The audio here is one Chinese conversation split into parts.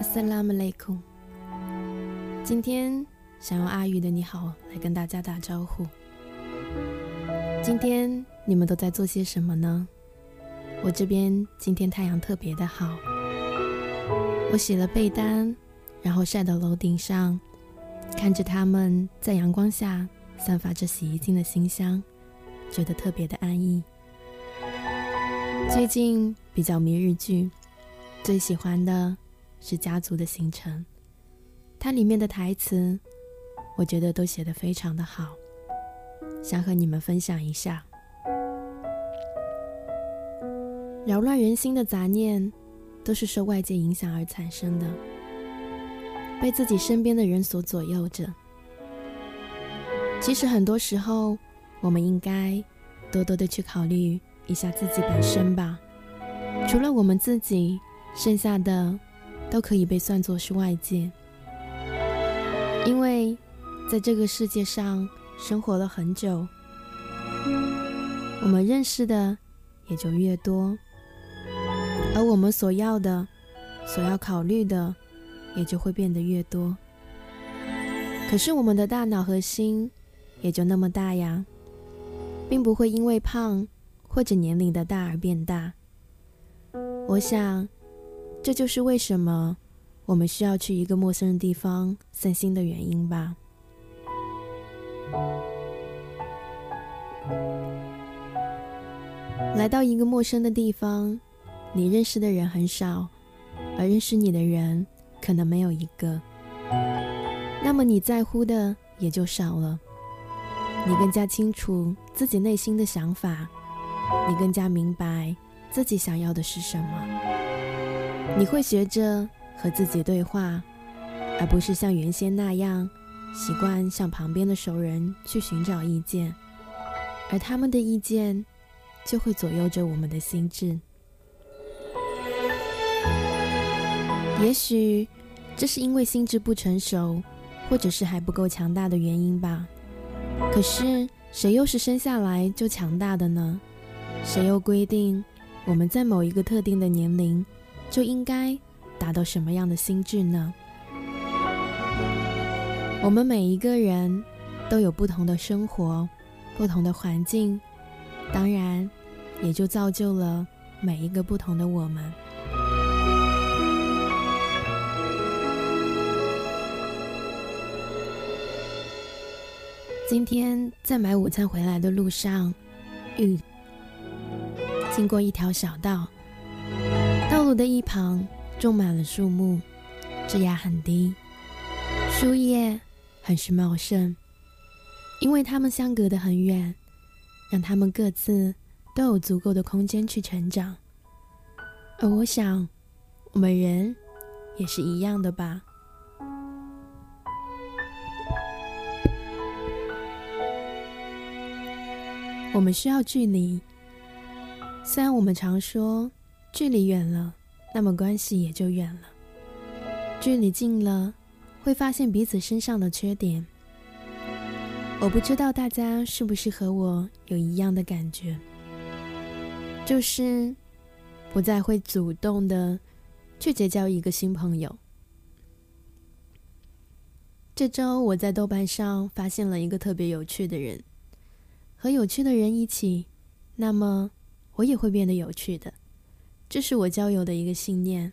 Assalamualaikum。今天想用阿语的你好来跟大家打招呼。今天你们都在做些什么呢？我这边今天太阳特别的好，我洗了被单，然后晒到楼顶上，看着它们在阳光下散发着洗衣精的馨香，觉得特别的安逸。最近比较迷日剧，最喜欢的是《家族的形成》，它里面的台词我觉得都写得非常的好，想和你们分享一下。扰乱人心的杂念都是受外界影响而产生的，被自己身边的人所左右着。其实很多时候我们应该多多的去考虑一下自己本身吧，除了我们自己，剩下的都可以被算作是外界。因为在这个世界上生活了很久，我们认识的也就越多，而我们所要的、所要考虑的也就会变得越多。可是我们的大脑和心也就那么大呀，并不会因为胖或者年龄的大而变大。我想这就是为什么我们需要去一个陌生的地方散心的原因吧。来到一个陌生的地方，你认识的人很少，而认识你的人可能没有一个，那么你在乎的也就少了。你更加清楚自己内心的想法，你更加明白自己想要的是什么。你会学着和自己对话，而不是像原先那样习惯向旁边的熟人去寻找意见，而他们的意见就会左右着我们的心智。也许这是因为心智不成熟，或者是还不够强大的原因吧。可是谁又是生下来就强大的呢？谁又规定我们在某一个特定的年龄就应该达到什么样的心智呢？我们每一个人都有不同的生活，不同的环境，当然也就造就了每一个不同的我们。今天在买午餐回来的路上，经过一条小道，道路的一旁种满了树木，枝桠很低，树叶很是茂盛。因为它们相隔得很远，让它们各自都有足够的空间去成长。而我想我们人也是一样的吧。我们需要距离，虽然我们常说距离远了，那么关系也就远了。距离近了，会发现彼此身上的缺点。我不知道大家是不是和我有一样的感觉，就是不再会主动的去结交一个新朋友。这周我在豆瓣上发现了一个特别有趣的人，和有趣的人一起，那么我也会变得有趣的，这是我交友的一个信念。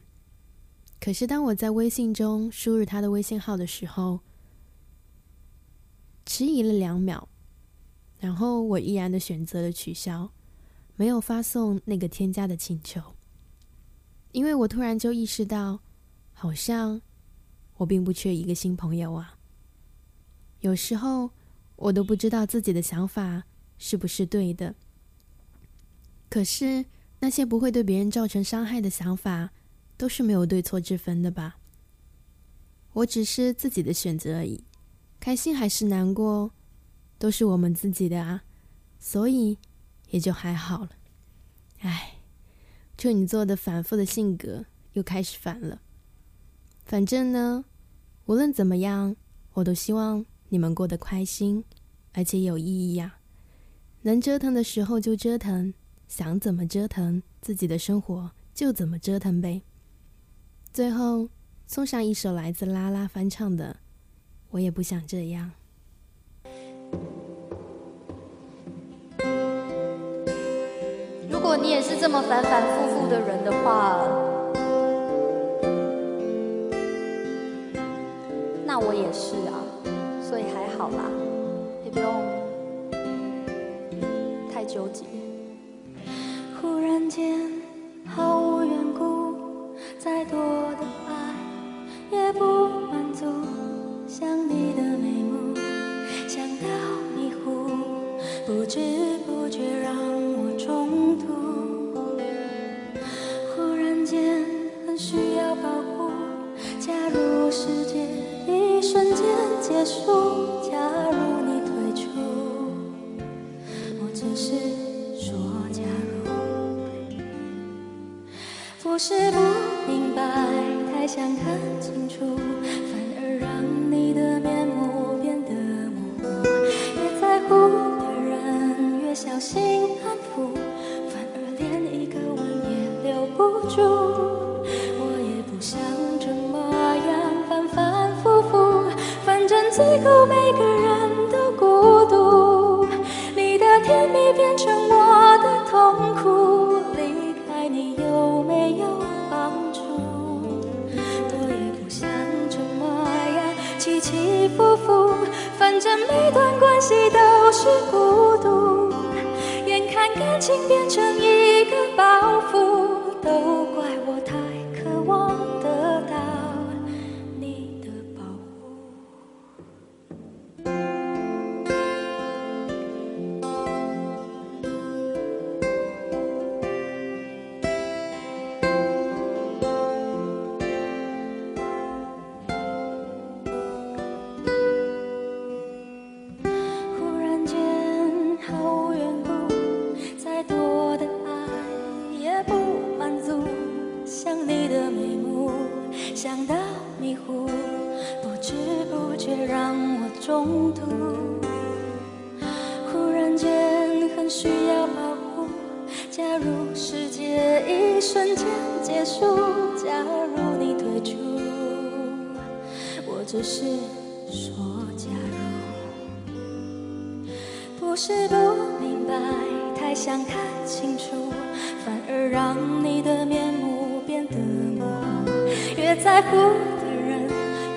可是当我在微信中输入他的微信号的时候，迟疑了2秒，然后我毅然的选择了取消，没有发送那个添加的请求。因为我突然就意识到，好像我并不缺一个新朋友啊。有时候我都不知道自己的想法是不是对的，可是那些不会对别人造成伤害的想法都是没有对错之分的吧。我只是自己的选择而已，开心还是难过都是我们自己的啊，所以也就还好了。唉，处女座的反复的性格又开始反了。反正呢，无论怎么样，我都希望你们过得开心而且有意义呀。能折腾的时候就折腾，想怎么折腾自己的生活就怎么折腾呗。最后送上一首来自拉拉翻唱的《我也不想这样》。如果你也是这么反反复复的人的话，那我也是啊，所以还好啦，也不用太纠结。忽然间毫无缘故，再多的爱也不满足，想你的眉目，想到迷糊，不知不觉让我中毒。忽然间很需要保护，假如世界一瞬间结束，假如你退出，我只是说假如，不是不明白，太想看清楚，反而让你的面目变得模糊，越在乎的人越小心安抚，反而连一个吻也留不住，我也不想这么样反反复复，反正最后每个人都孤独，你的甜蜜变成我的痛苦，离开你有没有帮助，我也不想这么样起起伏伏，反正每段关系都是孤独，眼看感情变成一个包袱，都怪我太渴望得到你的保护。忽然间毫无缘故，再多的爱也不满足，想你的眉目，想到迷糊，不知不觉让我中毒。忽然间很需要保护，假如世界一瞬间结束，假如你退出，我只是说假如，不是不明白，太想看清楚，反而让你的面目变得模糊，越在乎的人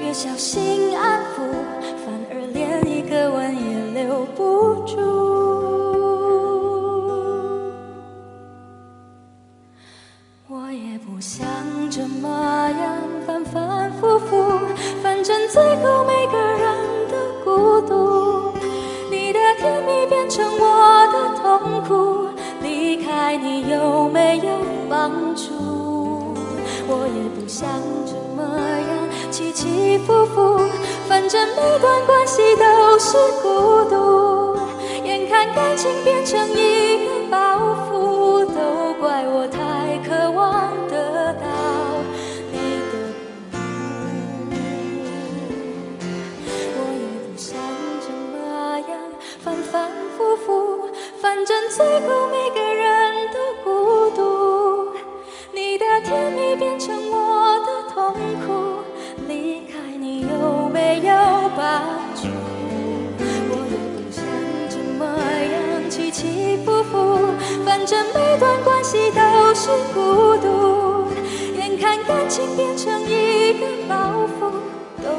越小心安抚，反而连一个吻也留不住，我也不想这么样反反复复，反正最后每个人都孤独，你的甜蜜变成我的痛苦，离开你有没有帮助，我也不想这么样起起伏伏，反正每段关系都是孤独，眼看感情变成一个包袱，都怪我太渴望得到你的保护，我也不想这么样反反复复，反正最后每个人都孤独，你的甜蜜变成我的痛苦，离开你有没有帮助，我也不想这么样起起伏伏，反正每段关系都是孤独，眼看感情变成一个包袱，都